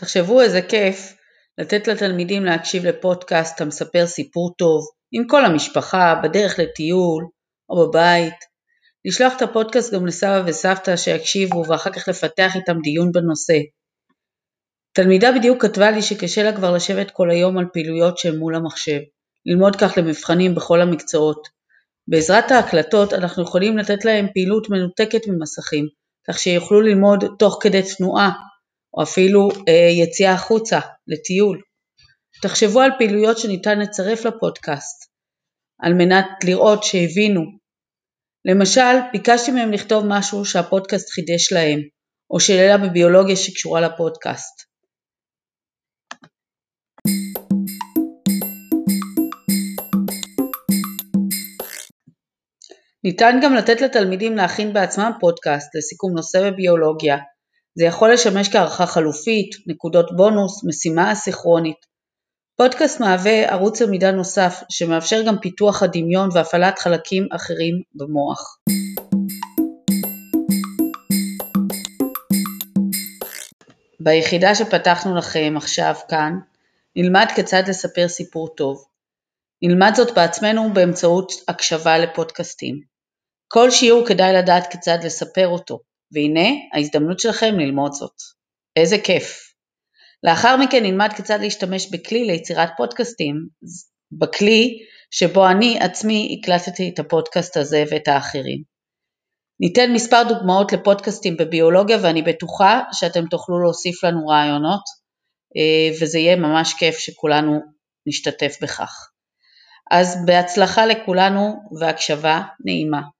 תחשבו איזה כיף לתת לתלמידים להקשיב לפודקאסט המספר סיפור טוב, עם כל המשפחה, בדרך לטיול או בבית. לשלוח את הפודקאסט גם לסבא וסבתא שיקשיבו ואחר כך לפתח איתם דיון בנושא. תלמידה בדיוק כתבה לי שקשה לה כבר לשבת כל היום על פעילויות שהן מול המחשב, ללמוד כך למבחנים בכל המקצועות. בעזרת ההקלטות אנחנו יכולים לתת להם פעילות מנותקת ממסכים, כך שיוכלו ללמוד תוך כדי תנועה, או אפילו יציאה החוצה לטיול. תחשבו על פעילויות שניתן לצרף לפודקאסט, על מנת לראות שהבינו. למשל, ביקשתי מהם לכתוב משהו שהפודקאסט חידש להם, או שאלה בביולוגיה שקשורה לפודקאסט. ניתן גם לתת לתלמידים להכין בעצמם פודקאסט לסיכום נושא בביולוגיה. זה יכול לשמש כערכה חלופית, נקודות בונוס, משימה אסכרונית. פודקאסט מהווה ערוץ למידה נוסף שמאפשר גם פיתוח הדמיון והפעלת חלקים אחרים במוח. ביחידה שפתחנו לכם עכשיו כאן, נלמד כיצד לספר סיפור טוב. נלמד זאת בעצמנו באמצעות הקשבה לפודקאסטים. כל שיעור כדאי לדעת כיצד לספר אותו, והנה ההזדמנות שלכם ללמוד זאת. איזה כיף. לאחר מכן נלמד כיצד להשתמש בכלי ליצירת פודקאסטים, בכלי שבו אני עצמי הקלטתי את הפודקאסט הזה ואת האחרים. ניתן מספר דוגמאות לפודקאסטים בביולוגיה, ואני בטוחה שאתם תוכלו להוסיף לנו רעיונות, וזה יהיה ממש כיף שכולנו נשתתף בכך. אז בהצלחה לכולנו והקשבה נעימה.